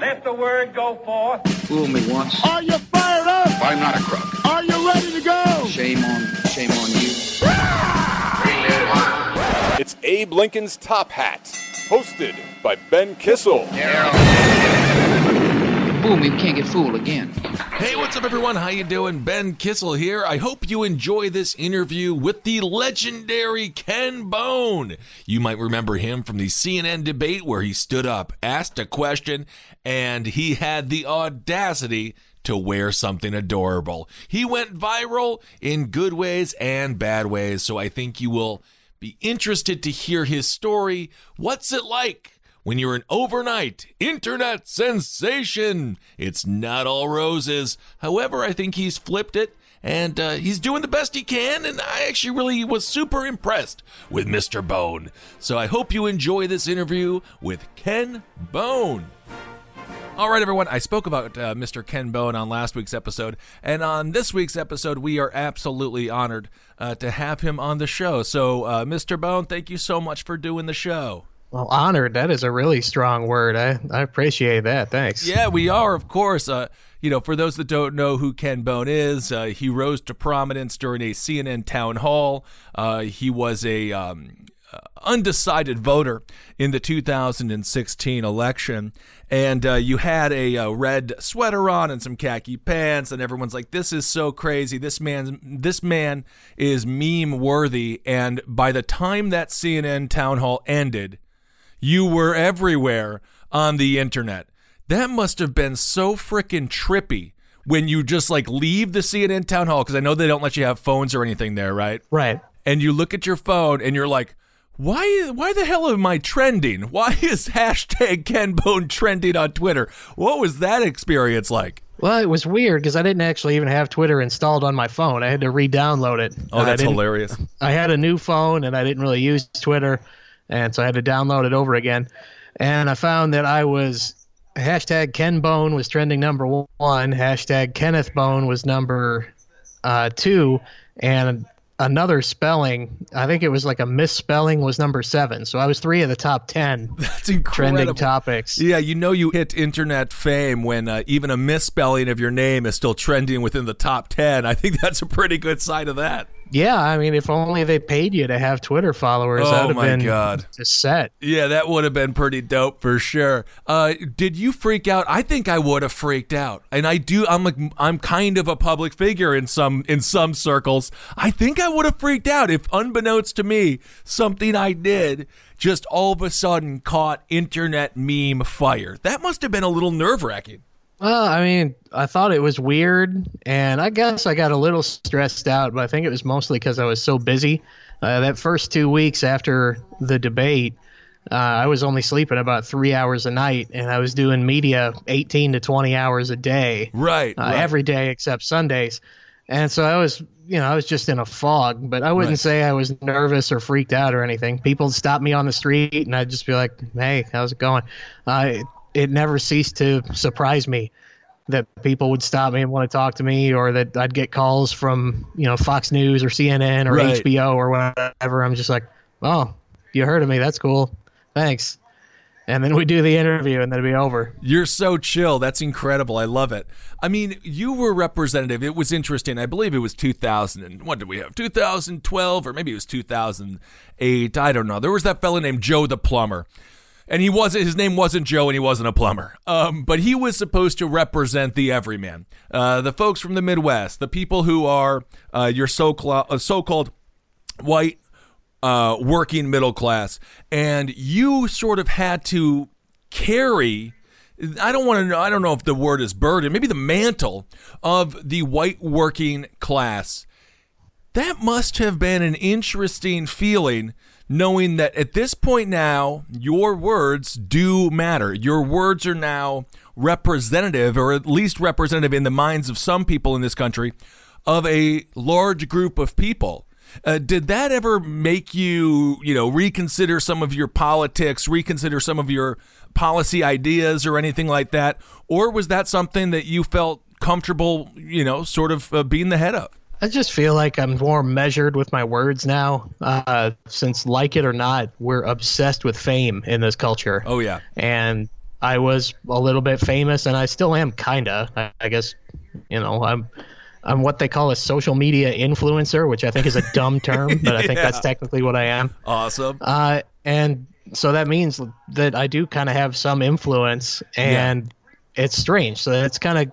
Let the word go forth. Fool me once. Are you fired up? I'm not a crook. Are you ready to go? Shame on you. It's Abe Lincoln's Top Hat, hosted by Ben Kissel. Boom, we can't get fooled again. Hey, what's up, everyone? How you doing? Ben Kissel here. I hope you enjoy this interview with the legendary Ken Bone. You might remember him from the CNN debate where he stood up, asked a question, and he had the audacity to wear something adorable. He went viral in good ways and bad ways, so I think you will be interested to hear his story. What's it like when you're an overnight internet sensation? It's not all roses. However, I think he's flipped it, and he's doing the best he can, and I actually really was super impressed with Mr. Bone. So I hope you enjoy this interview with Ken Bone. All right, everyone, I spoke about Mr. Ken Bone on last week's episode, and on this week's episode, we are absolutely honored to have him on the show. So, Mr. Bone, thank you so much for doing the show. Well, honored, that is a really strong word. I appreciate that. Thanks. Yeah, we are, of course. For those that don't know who Ken Bone is, he rose to prominence during a CNN town hall. He was a undecided voter in the 2016 election. And you had a red sweater on and some khaki pants, and everyone's like, this is so crazy. This man is meme worthy. And by the time that CNN town hall ended, you were everywhere on the internet. That must have been so freaking trippy when you just like leave the CNN town hall, because I know they don't let you have phones or anything there, right? Right. And you look at your phone and you're like, why the hell am I trending? Why is hashtag Ken Bone trending on Twitter? What was that experience like? Well, it was weird because I didn't actually even have Twitter installed on my phone. I had to re-download it. Oh, that's hilarious. I had a new phone and I didn't really use Twitter. And so I had to download it over again. And I found that I was hashtag Ken Bone was trending number one. Hashtag Kenneth Bone was number two. And another spelling, I think it was like a misspelling, was number seven. So I was three of the top 10 That's incredible. Trending topics. Yeah, you hit internet fame when even a misspelling of your name is still trending within the top 10. I think that's a pretty good sign of that. Yeah, I mean, if only they paid you to have Twitter followers, that would have been just set. Yeah, that would have been pretty dope for sure. Did you freak out? I think I would have freaked out, and I do. I'm kind of a public figure in some circles. I think I would have freaked out if, unbeknownst to me, something I did just all of a sudden caught internet meme fire. That must have been a little nerve-wracking. Well, I mean, I thought it was weird, and I guess I got a little stressed out, but I think it was mostly because I was so busy. That first 2 weeks after the debate, I was only sleeping about 3 hours a night, and I was doing media 18 to 20 hours a day. Right. Every day except Sundays. And so I was just in a fog, but I wouldn't say I was nervous or freaked out or anything. People would stop me on the street, and I'd just be like, hey, how's it going? It never ceased to surprise me that people would stop me and want to talk to me, or that I'd get calls from, Fox News or CNN or HBO or whatever. I'm just like, oh, you heard of me. That's cool. Thanks. And then we do the interview and then it'll be over. You're so chill. That's incredible. I love it. I mean, you were representative. It was interesting. I believe it was 2000 and what did we have? 2012 or maybe it was 2008. I don't know. There was that fella named Joe the Plumber And he wasn't, his name wasn't Joe, and he wasn't a plumber. But he was supposed to represent the everyman, the folks from the Midwest, the people who are your so-called white working middle class. And you sort of had to carry, I don't know if the word is burden, maybe the mantle of the white working class. That must have been an interesting feeling, knowing that at this point now, your words do matter. Your words are now representative, or at least representative in the minds of some people in this country, of a large group of people. Did that ever make you, reconsider some of your politics, reconsider some of your policy ideas or anything like that? Or was that something that you felt comfortable, sort of being the head of? I just feel like I'm more measured with my words now, since, like it or not, we're obsessed with fame in this culture. Oh, yeah. And I was a little bit famous, and I still am, kind of. I guess, I'm what they call a social media influencer, which I think is a dumb term, but I think that's technically what I am. Awesome. And so that means that I do kind of have some influence, and it's strange. So it's kind of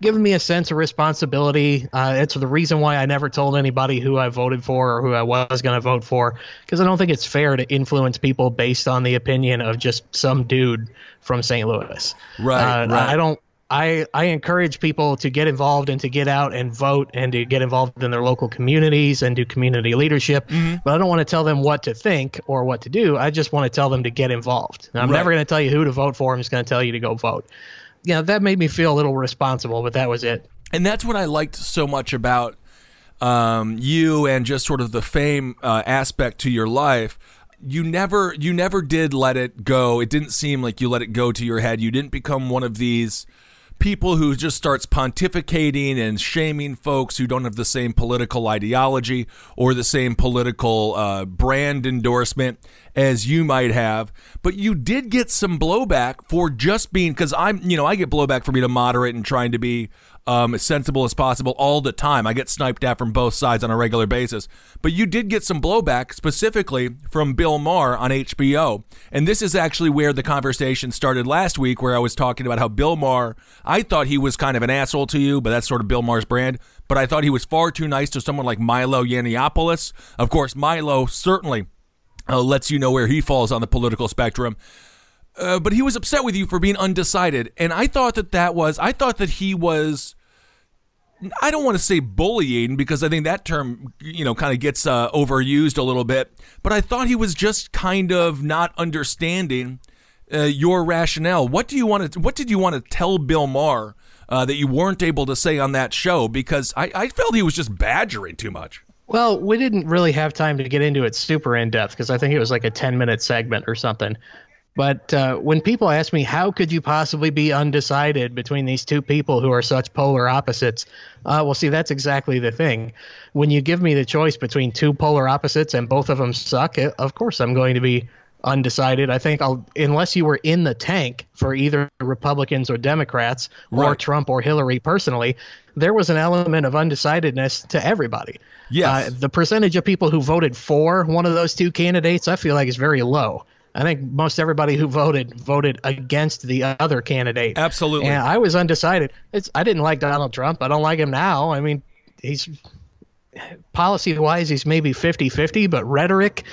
given me a sense of responsibility. It's the reason why I never told anybody who I voted for or who I was going to vote for, because I don't think it's fair to influence people based on the opinion of just some dude from St. Louis. Right. I encourage people to get involved and to get out and vote and to get involved in their local communities and do community leadership. Mm-hmm. But I don't want to tell them what to think or what to do. I just want to tell them to get involved. And I'm never going to tell you who to vote for. I'm just going to tell you to go vote. That made me feel a little responsible, but that was it. And that's what I liked so much about you and just sort of the fame aspect to your life. You never did let it go. It didn't seem like you let it go to your head. You didn't become one of these people who just starts pontificating and shaming folks who don't have the same political ideology or the same political brand endorsement as you might have. But you did get some blowback for just being, because I get blowback for being a moderate and trying to be as sensible as possible all the time. I get sniped at from both sides on a regular basis. But you did get some blowback specifically from Bill Maher on HBO. And this is actually where the conversation started last week, where I was talking about how Bill Maher, I thought he was kind of an asshole to you, but that's sort of Bill Maher's brand. But I thought he was far too nice to someone like Milo Yiannopoulos. Of course, Milo certainly lets you know where he falls on the political spectrum. But he was upset with you for being undecided. And I thought that he was, I don't want to say bullying, because I think that term, kind of gets overused a little bit. But I thought he was just kind of not understanding your rationale. What did you want to tell Bill Maher that you weren't able to say on that show? Because I felt he was just badgering too much. Well, we didn't really have time to get into it super in depth, because I think it was like a 10-minute segment or something. But when people ask me, how could you possibly be undecided between these two people who are such polar opposites? Well, see, that's exactly the thing. When you give me the choice between two polar opposites and both of them suck, of course I'm going to be undecided. I think unless you were in the tank for either Republicans or Democrats or Trump or Hillary personally, there was an element of undecidedness to everybody. Yes. The percentage of people who voted for one of those two candidates, I feel like, is very low. I think most everybody who voted against the other candidate. Absolutely. And I was undecided. I didn't like Donald Trump. I don't like him now. I mean, he's policy-wise, he's maybe 50-50, but rhetoric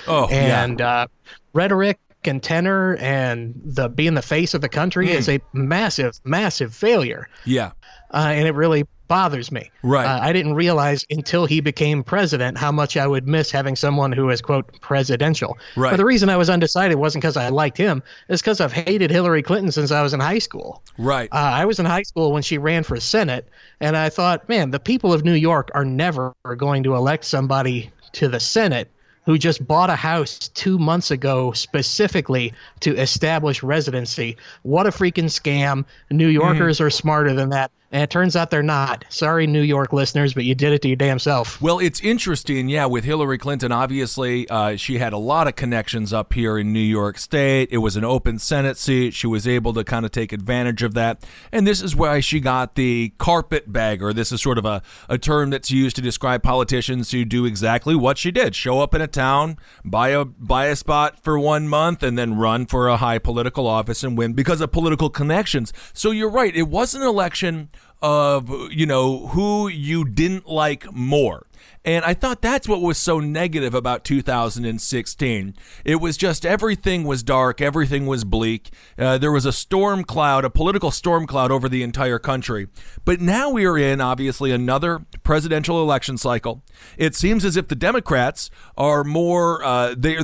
and tenor and being the face of the country is a massive, massive failure. Yeah. And it really bothers me. Right. I didn't realize until he became president how much I would miss having someone who is, quote, presidential. Right. But the reason I was undecided wasn't because I liked him. It's because I've hated Hillary Clinton since I was in high school. Right. I was in high school when she ran for Senate, and I thought, man, the people of New York are never going to elect somebody to the Senate who just bought a house 2 months ago specifically to establish residency. What a freaking scam. New Yorkers are smarter than that. And it turns out they're not. Sorry, New York listeners, but you did it to your damn self. Well, it's interesting, with Hillary Clinton, obviously, she had a lot of connections up here in New York State. It was an open Senate seat. She was able to kind of take advantage of that. And this is why she got the carpetbagger. This is sort of a term that's used to describe politicians who do exactly what she did. Show up in a town, buy a spot for 1 month, and then run for a high political office and win because of political connections. So you're right. It was an election of, you know, who you didn't like more. And I thought that's what was so negative about 2016. It was just everything was dark. Everything was bleak. There was a storm cloud, a political storm cloud over the entire country. But now we are in, obviously, another presidential election cycle. It seems as if the Democrats are more, they're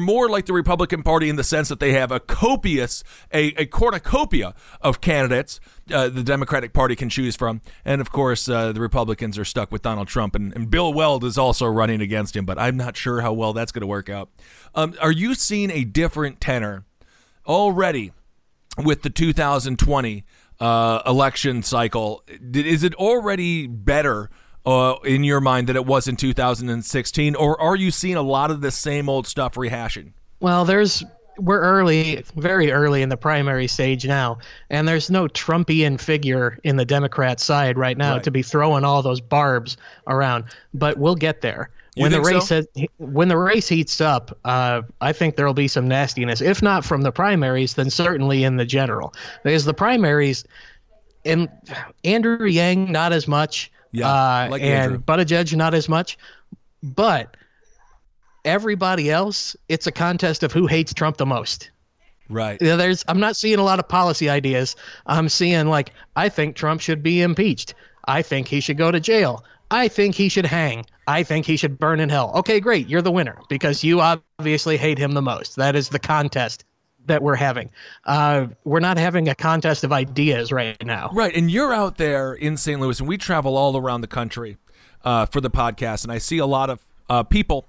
more like the Republican Party in the sense that they have a copious, a cornucopia of candidates the Democratic Party can choose from. And, of course, the Republicans are stuck with Donald Trump and Bill Weld is also running against him, but I'm not sure how well that's going to work out. Are you seeing a different tenor already with the 2020 election cycle? Is it already better in your mind than it was in 2016, or are you seeing a lot of the same old stuff rehashing? Well, we're early, very early in the primary stage now, and there's no Trumpian figure in the Democrat side right now to be throwing all those barbs around. But we'll get there. When the race heats up, I think there'll be some nastiness, if not from the primaries, then certainly in the general. Because the primaries, and Andrew Yang, not as much, and Buttigieg, not as much, but everybody else, it's a contest of who hates Trump the most. Right. I'm not seeing a lot of policy ideas. I'm seeing, like, I think Trump should be impeached. I think he should go to jail. I think he should hang. I think he should burn in hell. Okay, great. You're the winner because you obviously hate him the most. That is the contest that we're having. We're not having a contest of ideas right now. Right. And you're out there in St. Louis, and we travel all around the country for the podcast, and I see a lot of people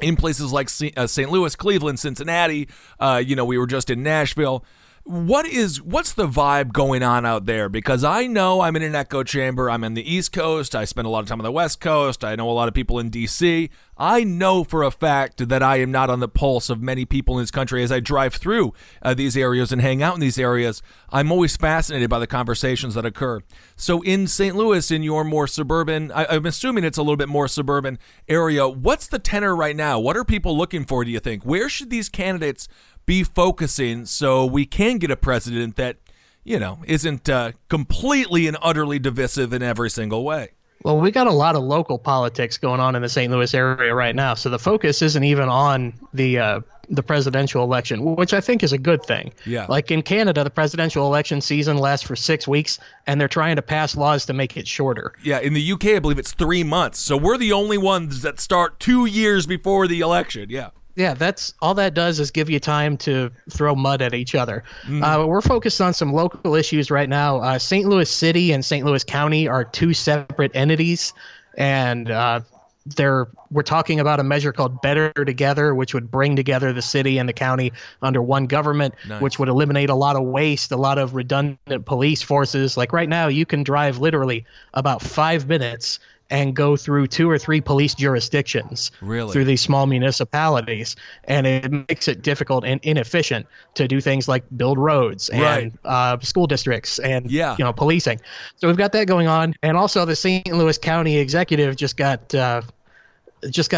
in places like St. Louis, Cleveland, Cincinnati, we were just in Nashville. What's the vibe going on out there? Because I know I'm in an echo chamber. I'm in the East Coast. I spend a lot of time on the West Coast. I know a lot of people in D.C. I know for a fact that I am not on the pulse of many people in this country. As I drive through these areas and hang out in these areas, I'm always fascinated by the conversations that occur. So in St. Louis, in your more suburban, I'm assuming it's a little bit more suburban area, what's the tenor right now? What are people looking for, do you think? Where should these candidates be focusing so we can get a president that, you know, isn't completely and utterly divisive in every single way? Well, we got a lot of local politics going on in the St. Louis area right now, so the focus isn't even on the presidential election, which I think is a good thing. Yeah. Like in Canada, the presidential election season lasts for 6 weeks, and they're trying to pass laws to make it shorter. Yeah, in the UK, I believe it's 3 months, so we're the only ones that start 2 years before the election, yeah. Yeah, that's all that does is give you time to throw mud at each other. We're focused on some local issues right now. St. Louis City and St. Louis County are two separate entities, and we're talking about a measure called Better Together, which would bring together the city and the county under one government, which would eliminate a lot of waste, a lot of redundant police forces. Like right now, you can drive literally about 5 minutes and go through 2 or 3 police jurisdictions through these small municipalities. And it makes it difficult and inefficient to do things like build roads and school districts and policing. So we've got that going on. And also the St. Louis County executive just got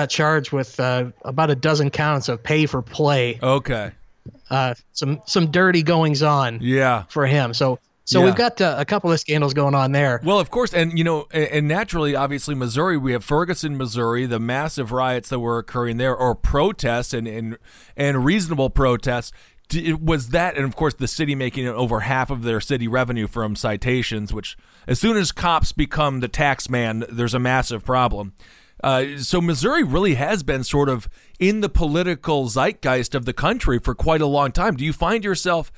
charged with about a dozen counts of pay for play. Okay. Some dirty goings on for him. So we've got a couple of scandals going on there. Well, of course, and naturally, obviously, Missouri, we have Ferguson, Missouri, the massive riots that were occurring there, or protests and reasonable protests. It was that, and of course, the city making over half of their city revenue from citations, which as soon as cops become the tax man, there's a massive problem. So Missouri really has been sort of in the political zeitgeist of the country for quite a long time. Do you find yourself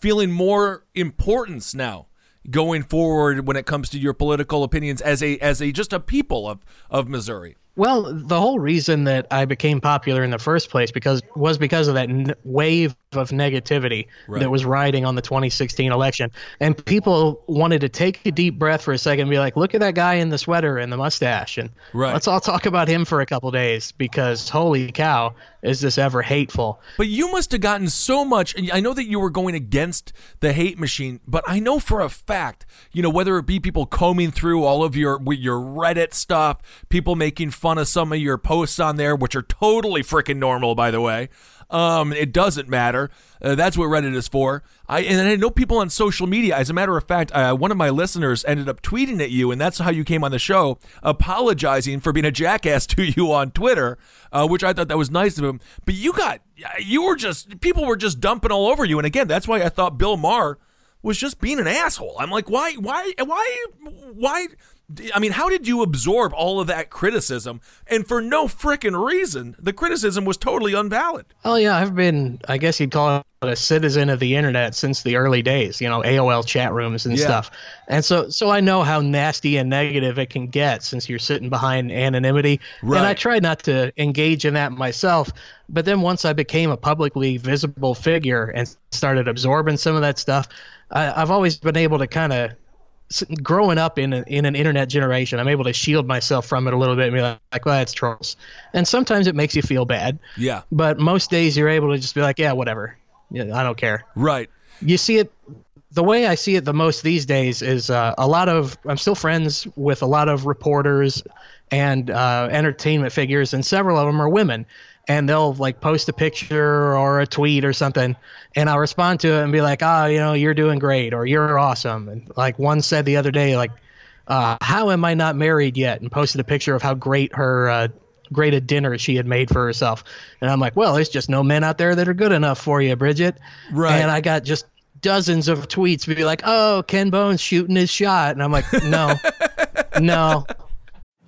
feeling more importance now going forward when it comes to your political opinions as a just a people of Missouri? Well, the whole reason that I became popular in the first place was because of that wave of negativity that was riding on the 2016 election. And people wanted to take a deep breath for a second and be like, look at that guy in the sweater and the mustache. And let's all talk about him for a couple days because, holy cow, is this ever hateful. But you must have gotten so much. I know that you were going against the hate machine, but I know for a fact, whether it be people combing through all of your Reddit stuff, people making fun fun of some of your posts on there, which are totally freaking normal, by the way. It doesn't matter. That's what Reddit is for. And I know people on social media. As a matter of fact, one of my listeners ended up tweeting at you, and that's how you came on the show, apologizing for being a jackass to you on Twitter, which I thought that was nice of him. But people were just dumping all over you. And again, that's why I thought Bill Maher was just being an asshole. I'm like, why? I mean, how did you absorb all of that criticism? And for no frickin' reason, the criticism was totally unvalid. Oh, yeah. I've been, I guess you'd call it a citizen of the internet since the early days, AOL chat rooms and stuff. And so I know how nasty and negative it can get since you're sitting behind anonymity. Right. And I tried not to engage in that myself. But then once I became a publicly visible figure and started absorbing some of that stuff, I've always been able to kind of, growing up in an internet generation, I'm able to shield myself from it a little bit and be like, well, it's trolls. And sometimes it makes you feel bad. Yeah. But most days you're able to just be like, yeah, whatever. Yeah, I don't care. Right. You see it. The way I see it the most these days is I'm still friends with a lot of reporters and entertainment figures, and several of them are women. And they'll post a picture or a tweet or something, and I'll respond to it and be like, oh, you're doing great, or you're awesome. And one said the other day, how am I not married yet? And posted a picture of how great her great a dinner she had made for herself. And I'm like, well, there's just no men out there that are good enough for you, Bridget. Right. And I got just dozens of tweets be like, oh, Ken Bone's shooting his shot. And I'm like, no.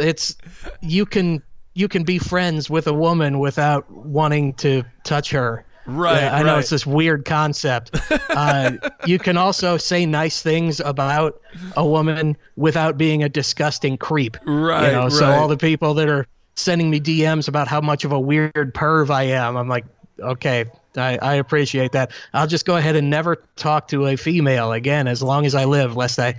It's you can be friends with a woman without wanting to touch her. Right. Yeah, I know it's this weird concept. You can also say nice things about a woman without being a disgusting creep. Right. So all the people that are sending me DMs about how much of a weird perv I am, I'm like, okay, I appreciate that. I'll just go ahead and never talk to a female again as long as I live, lest I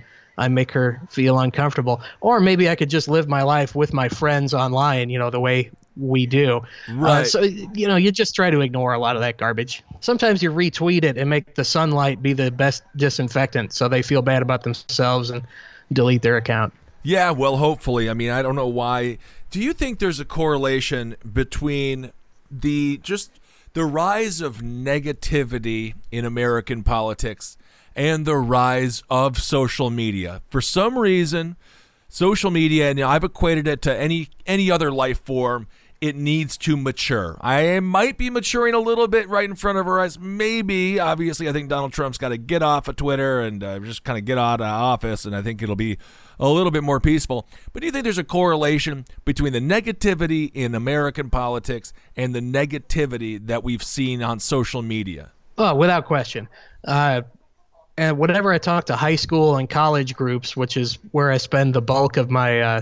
make her feel uncomfortable. Or maybe I could just live my life with my friends online, the way we do. Right. So, you just try to ignore a lot of that garbage. Sometimes you retweet it and make the sunlight be the best disinfectant, so they feel bad about themselves and delete their account. Yeah, well, hopefully. I mean, I don't know why. Do you think there's a correlation between the rise of negativity in American politics and the rise of social media? For some reason, social media, and I've equated it to any other life form, it needs to mature. I might be maturing a little bit right in front of her eyes. Maybe. Obviously, I think Donald Trump's got to get off of Twitter and just kind of get out of office, and I think it'll be a little bit more peaceful. But do you think there's a correlation between the negativity in American politics and the negativity that we've seen on social media? Oh, without question. And whenever I talk to high school and college groups, which is where I spend the bulk of my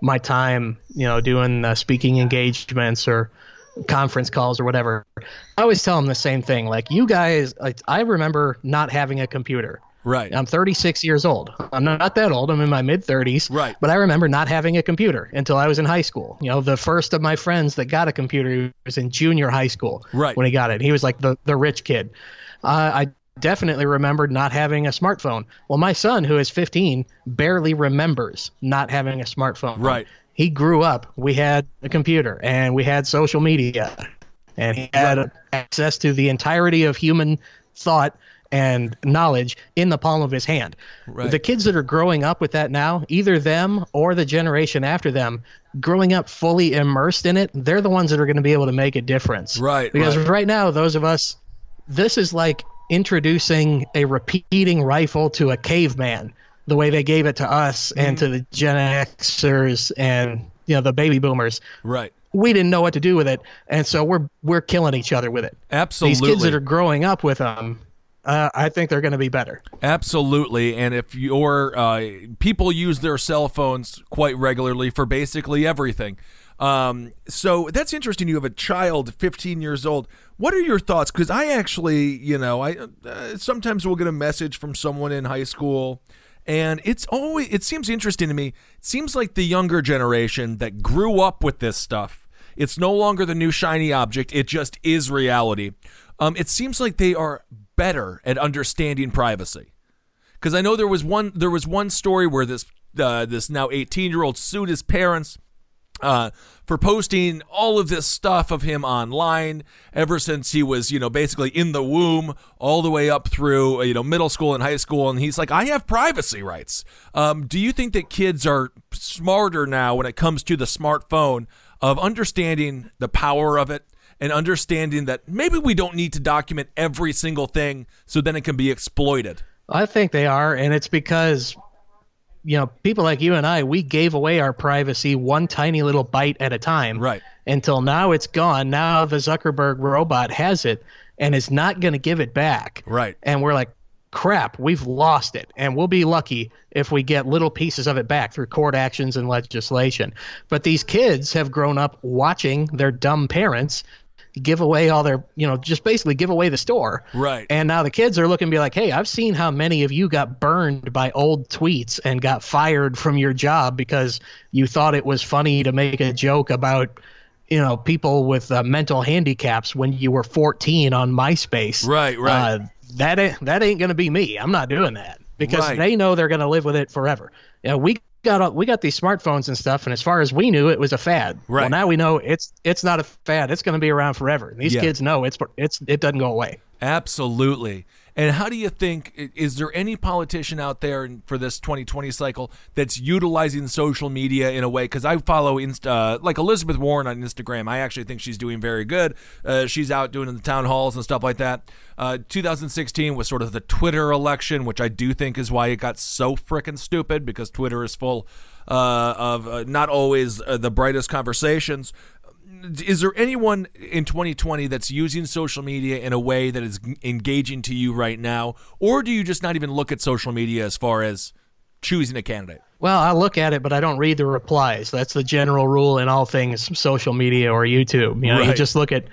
my time, you know, doing speaking engagements or conference calls or whatever, I always tell them the same thing. Like, you guys, I remember not having a computer. Right. I'm 36 years old. I'm not that old. I'm in my mid-30s. Right. But I remember not having a computer until I was in high school. You know, the first of my friends that got a computer was in junior high school. Right. When he got it. He was like the rich kid. I definitely remembered not having a smartphone. Well, my son, who is 15, barely remembers not having a smartphone. Right. He grew up. We had a computer and we had social media and he had access to the entirety of human thought and knowledge in the palm of his hand. Right. The kids that are growing up with that now, either them or the generation after them, growing up fully immersed in it, they're the ones that are going to be able to make a difference. Right. Because right now, those of us, this is like introducing a repeating rifle to a caveman, the way they gave it to us and to the Gen Xers and, you know, the baby boomers. Right. We didn't know what to do with it, and so we're killing each other with it. Absolutely. These kids that are growing up with them, I think they're going to be better. Absolutely. And if your people use their cell phones quite regularly for basically everything. So that's interesting. You have a child, 15 years old. What are your thoughts? Because I actually, you know, I sometimes will get a message from someone in high school, and it seems interesting to me. It seems like the younger generation that grew up with this stuff, it's no longer the new shiny object. It just is reality. It seems like they are better at understanding privacy. Because I know there was one story where this now 18-year-old sued his parents for posting all of this stuff of him online ever since he was, you know, basically in the womb all the way up through, you know, middle school and high school. And he's like, I have privacy rights. Do you think that kids are smarter now when it comes to the smartphone, of understanding the power of it and understanding that maybe we don't need to document every single thing so then it can be exploited? I think they are. And it's because, you know, people like you and I, we gave away our privacy one tiny little bite at a time. Right. Until now it's gone. Now the Zuckerberg robot has it and is not going to give it back. Right. And we're like, crap, we've lost it. And we'll be lucky if we get little pieces of it back through court actions and legislation. But these kids have grown up watching their dumb parents give away all their, you know, just basically give away the store. Right. And now the kids are looking to be like, hey, I've seen how many of you got burned by old tweets and got fired from your job because you thought it was funny to make a joke about, you know, people with mental handicaps when you were 14 on MySpace. Right, right. That ain't going to be me. I'm not doing that, because they know they're going to live with it forever. You know, we got these smartphones and stuff, and as far as we knew, it was a fad. Right. Well, now we know it's not a fad. It's going to be around forever. And these kids know it doesn't go away. Absolutely. And how do you think, is there any politician out there for this 2020 cycle that's utilizing social media in a way? Because I follow like Elizabeth Warren on Instagram. I actually think she's doing very good. She's out doing the town halls and stuff like that. 2016 was sort of the Twitter election, which I do think is why it got so frickin' stupid, because Twitter is full of not always the brightest conversations. Is there anyone in 2020 that's using social media in a way that is engaging to you right now? Or do you just not even look at social media as far as choosing a candidate? Well, I look at it, but I don't read the replies. That's the general rule in all things social media or YouTube. You know, you just look at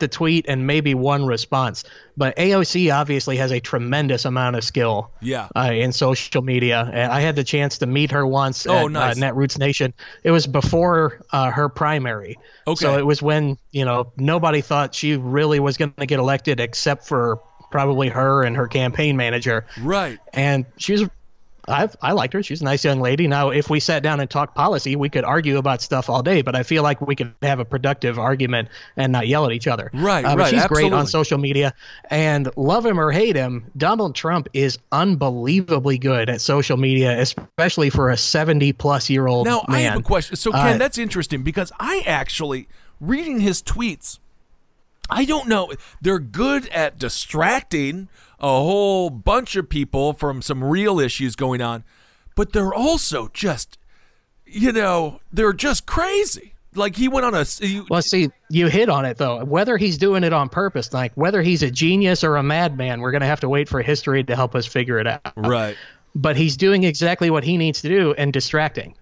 the tweet and maybe one response. But AOC obviously has a tremendous amount of skill in social media. And I had the chance to meet her once at Netroots Nation. It was before her primary. Okay. So it was when, you know, nobody thought she really was going to get elected except for probably her and her campaign manager. Right. And she was I liked her. She's a nice young lady. Now, if we sat down and talked policy, we could argue about stuff all day, but I feel like we could have a productive argument and not yell at each other. Right, right. She's absolutely great on social media. And love him or hate him, Donald Trump is unbelievably good at social media, especially for a 70-plus-year-old man. Now, I have a question. So, Ken, that's interesting because I actually, reading his tweets, I don't know. They're good at distracting a whole bunch of people from some real issues going on, but they're also just, you know, they're just crazy. Like he went on a... Well, see, you hit on it, though. Whether he's doing it on purpose, like whether he's a genius or a madman, we're going to have to wait for history to help us figure it out. Right. But he's doing exactly what he needs to do and distracting.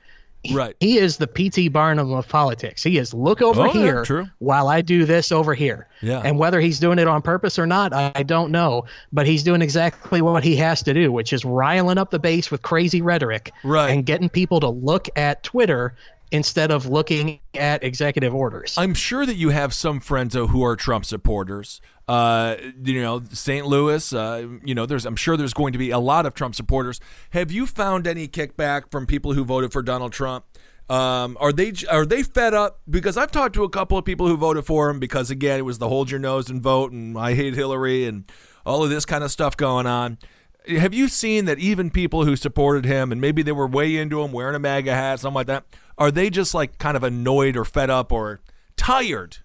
Right. He is the P.T. Barnum of politics. He is look over here while I do this over here. Yeah. And whether he's doing it on purpose or not, I don't know. But he's doing exactly what he has to do, which is riling up the base with crazy rhetoric and getting people to look at Twitter instead of looking at executive orders. I'm sure that you have some friends who are Trump supporters. You know, St. Louis, you know, I'm sure there's going to be a lot of Trump supporters. Have you found any kickback from people who voted for Donald Trump? Are they fed up? Because I've talked to a couple of people who voted for him because, again, it was the hold your nose and vote and I hate Hillary and all of this kind of stuff going on. Have you seen that even people who supported him and maybe they were way into him, wearing a MAGA hat, something like that, are they just like kind of annoyed or fed up or tired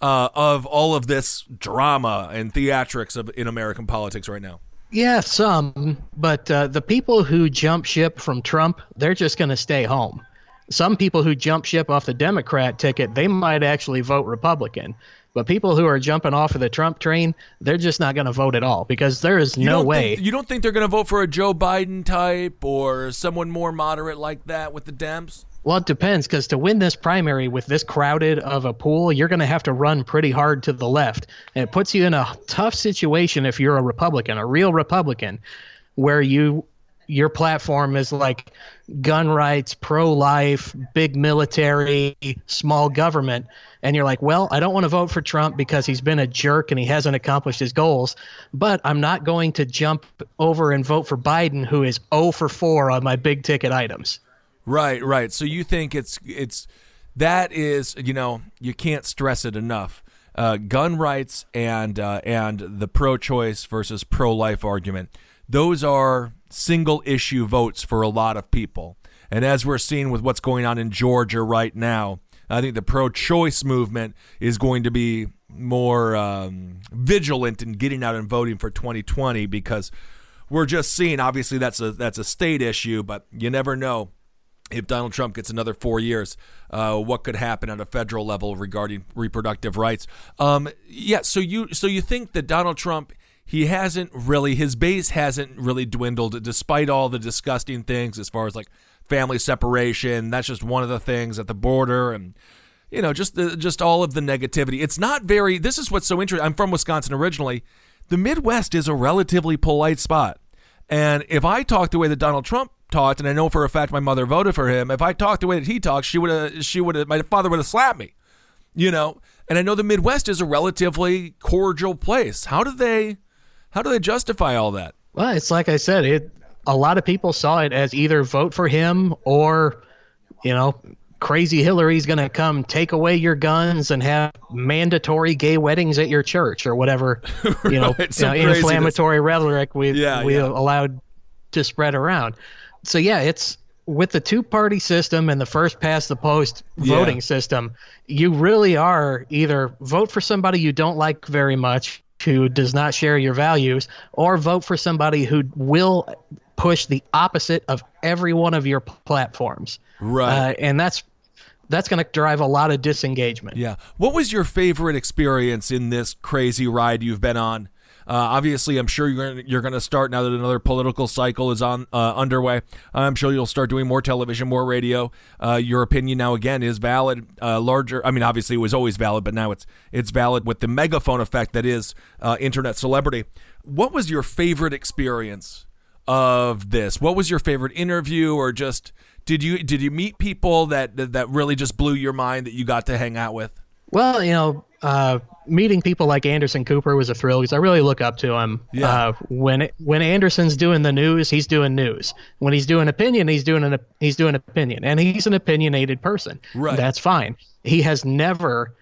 of all of this drama and theatrics in American politics right now? Yeah, some. But the people who jump ship from Trump, they're just going to stay home. Some people who jump ship off the Democrat ticket, they might actually vote Republican. But people who are jumping off of the Trump train, they're just not going to vote at all because there is no way. You don't think they're going to vote for a Joe Biden type or someone more moderate like that with the Dems? Well, it depends, because to win this primary with this crowded of a pool, you're going to have to run pretty hard to the left. And it puts you in a tough situation if you're a Republican, a real Republican, where your platform is like gun rights, pro-life, big military, small government. And you're like, well, I don't want to vote for Trump because he's been a jerk and he hasn't accomplished his goals, but I'm not going to jump over and vote for Biden, who is 0 for 4 on my big ticket items. Right, right. So you think that is, you know, you can't stress it enough. Gun rights and the pro-choice versus pro-life argument. Those are single issue votes for a lot of people. And as we're seeing with what's going on in Georgia right now, I think the pro-choice movement is going to be more vigilant in getting out and voting for 2020 because we're just seeing, obviously, that's a state issue, but you never know. If Donald Trump gets another 4 years, what could happen at a federal level regarding reproductive rights? So you think that Donald Trump, his base hasn't really dwindled despite all the disgusting things as far as like family separation. That's just one of the things at the border and, you know, just all of the negativity. It's not very, this is what's so interesting. I'm from Wisconsin originally. The Midwest is a relatively polite spot. And if I talk the way that Donald Trump talked, and I know for a fact my mother voted for him, if I talked the way that he talked, my father would have slapped me, you know. And I know the Midwest is a relatively cordial place. How do they justify all that? Well, it's like I said, a lot of people saw it as either vote for him or, you know, crazy Hillary's going to come take away your guns and have mandatory gay weddings at your church or whatever, you know, right, inflammatory rhetoric we allowed to spread around. So, yeah, it's with the two-party system and the first-past-the-post voting system, you really are either vote for somebody you don't like very much who does not share your values or vote for somebody who will push the opposite of every one of your platforms. Right. And that's going to drive a lot of disengagement. Yeah. What was your favorite experience in this crazy ride you've been on? Obviously, I'm sure you're going to start now that another political cycle is on underway. I'm sure you'll start doing more television, more radio. Your opinion now again is valid. Larger, I mean, obviously it was always valid, but now it's valid with the megaphone effect that is internet celebrity. What was your favorite experience of this? What was your favorite interview, or just did you meet people that really just blew your mind that you got to hang out with? Well, you know. meeting people like Anderson Cooper was a thrill because I really look up to him. Yeah. When Anderson's doing the news, he's doing news. When he's doing opinion, he's doing opinion, and he's an opinionated person. Right. That's fine. He has never,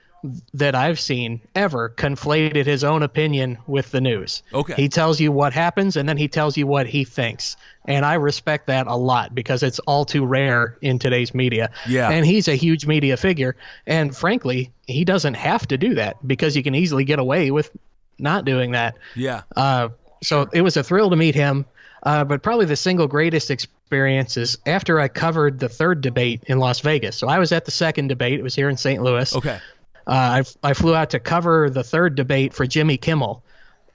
that I've seen ever, conflated his own opinion with the news. Okay. He tells you what happens, and then he tells you what he thinks. And I respect that a lot because it's all too rare in today's media. Yeah. And he's a huge media figure. And frankly, he doesn't have to do that because you can easily get away with not doing that. Yeah. So it was a thrill to meet him. But probably the single greatest experience is after I covered the third debate in Las Vegas. So I was at the second debate. It was here in St. Louis. Okay. I flew out to cover the third debate for Jimmy Kimmel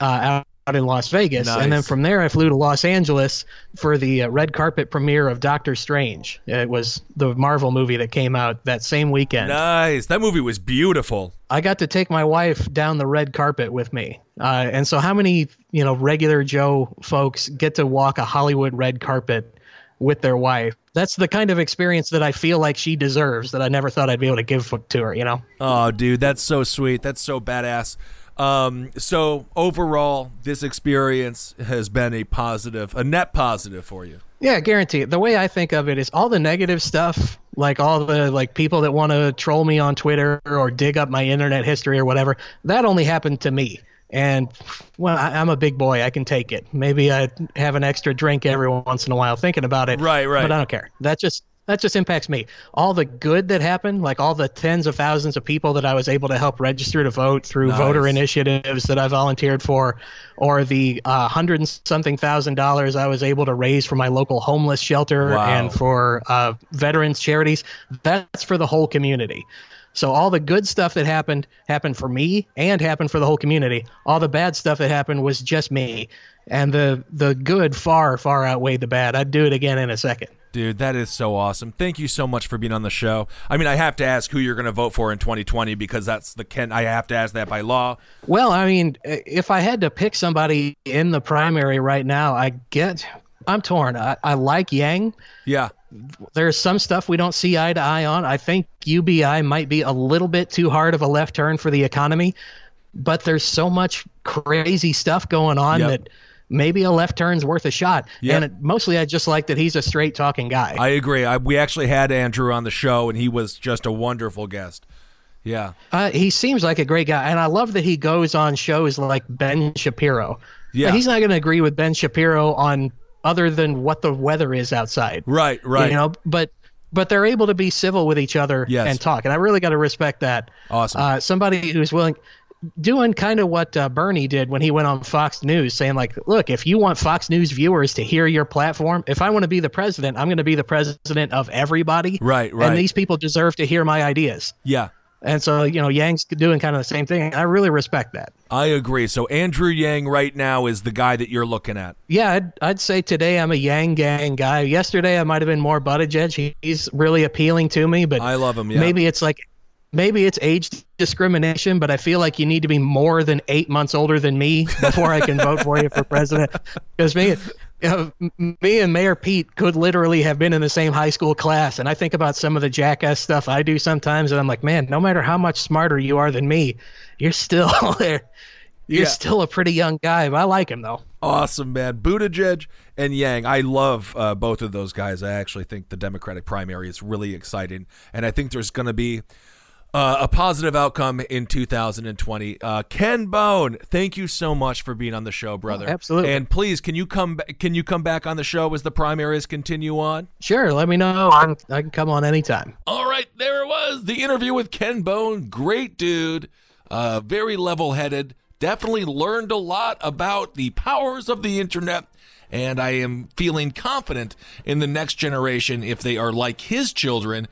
out in Las Vegas. Nice. And then from there I flew to Los Angeles for the red carpet premiere of Dr. Strange. It was the Marvel movie that came out that same weekend. Nice. That movie was beautiful. I got to take my wife down the red carpet with me. And so how many, you know, regular Joe folks get to walk a Hollywood red carpet with their wife? That's the kind of experience that I feel like she deserves that I never thought I'd be able to give to her, you know? Oh, dude, that's so sweet. That's so badass. So overall, this experience has been a net positive for you. Yeah, guarantee it. The way I think of it is all the negative stuff, like all the people that want to troll me on Twitter or dig up my internet history or whatever, that only happened to me. And well, I'm a big boy. I can take it. Maybe I have an extra drink every once in a while thinking about it. Right, right. But I don't care. That just impacts me. All the good that happened, like all the tens of thousands of people that I was able to help register to vote through nice. Voter initiatives that I volunteered for, or the $100,000+ I was able to raise for my local homeless shelter wow. and for veterans charities. That's for the whole community. So all the good stuff that happened for me and happened for the whole community. All the bad stuff that happened was just me. And the good far, far outweighed the bad. I'd do it again in a second. Dude, that is so awesome. Thank you so much for being on the show. I mean, I have to ask who you're going to vote for in 2020 because that's I have to ask that by law. Well, I mean, if I had to pick somebody in the primary right now, I'm torn. I like Yang. Yeah. There's some stuff we don't see eye to eye on. I think UBI might be a little bit too hard of a left turn for the economy, but there's so much crazy stuff going on yep. that maybe a left turn's worth a shot. Yep. And mostly I just like that he's a straight talking guy. I agree. We actually had Andrew on the show and he was just a wonderful guest. Yeah. He seems like a great guy. And I love that he goes on shows like Ben Shapiro. Yeah. Like, he's not going to agree with Ben Shapiro on other than what the weather is outside. Right, right. You know, but they're able to be civil with each other yes. and talk. And I really got to respect that. Awesome. Somebody who's willing, doing kind of what Bernie did when he went on Fox News, saying like, look, if you want Fox News viewers to hear your platform, if I want to be the president, I'm going to be the president of everybody. Right, right. And these people deserve to hear my ideas. Yeah. And so, you know, Yang's doing kind of the same thing. I really respect that. I agree. So Andrew Yang right now is the guy that you're looking at. Yeah, I'd say today I'm a Yang gang guy. Yesterday I might have been more Buttigieg. He's really appealing to me, but I love him. Yeah. Maybe it's age discrimination, but I feel like you need to be more than 8 months older than me before I can vote for you for president. Because me and Mayor Pete could literally have been in the same high school class. And I think about some of the jackass stuff I do sometimes. And I'm like, man, no matter how much smarter you are than me, you're still there. You're yeah. still a pretty young guy. But I like him, though. Awesome, man. Buttigieg and Yang. I love both of those guys. I actually think the Democratic primary is really exciting. And I think there's going to be a positive outcome in 2020. Ken Bone, thank you so much for being on the show, brother. Oh, absolutely. And please, can you come back on the show as the primaries continue on? Sure, let me know. I can come on anytime. All right, there it was, the interview with Ken Bone. Great dude, very level-headed. Definitely learned a lot about the powers of the internet. And I am feeling confident in the next generation if they are like his children,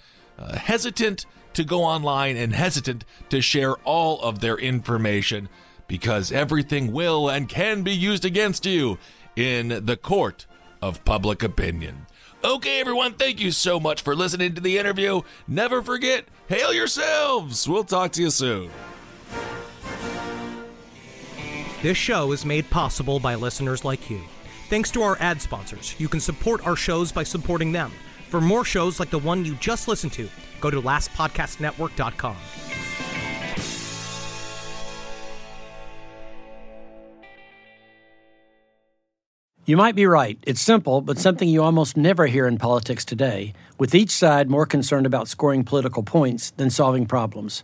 hesitant to go online and hesitant to share all of their information because everything will and can be used against you in the court of public opinion. Okay, everyone, thank you so much for listening to the interview. Never forget, hail yourselves. We'll talk to you soon. This show is made possible by listeners like you. Thanks to our ad sponsors, you can support our shows by supporting them. For more shows like the one you just listened to, go to lastpodcastnetwork.com. You might be right. It's simple, but something you almost never hear in politics today, with each side more concerned about scoring political points than solving problems.